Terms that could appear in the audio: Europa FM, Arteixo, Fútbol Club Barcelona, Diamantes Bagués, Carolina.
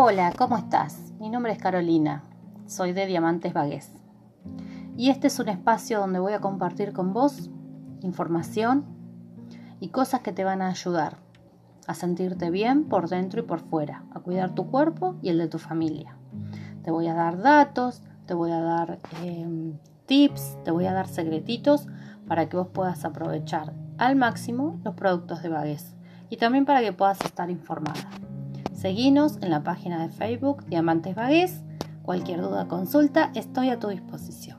Hola, ¿cómo estás? Mi nombre es Carolina, soy de Diamantes Bagués y este es un espacio donde voy a compartir con vos información y cosas que te van a ayudar a sentirte bien por dentro y por fuera, a cuidar tu cuerpo y el de tu familia. Te voy a dar datos, te voy a dar tips, te voy a dar secretitos para que vos puedas aprovechar al máximo los productos de Bagués y también para que puedas estar informada. Seguinos en la página de Facebook Diamantes Bagués. Cualquier duda o consulta, estoy a tu disposición.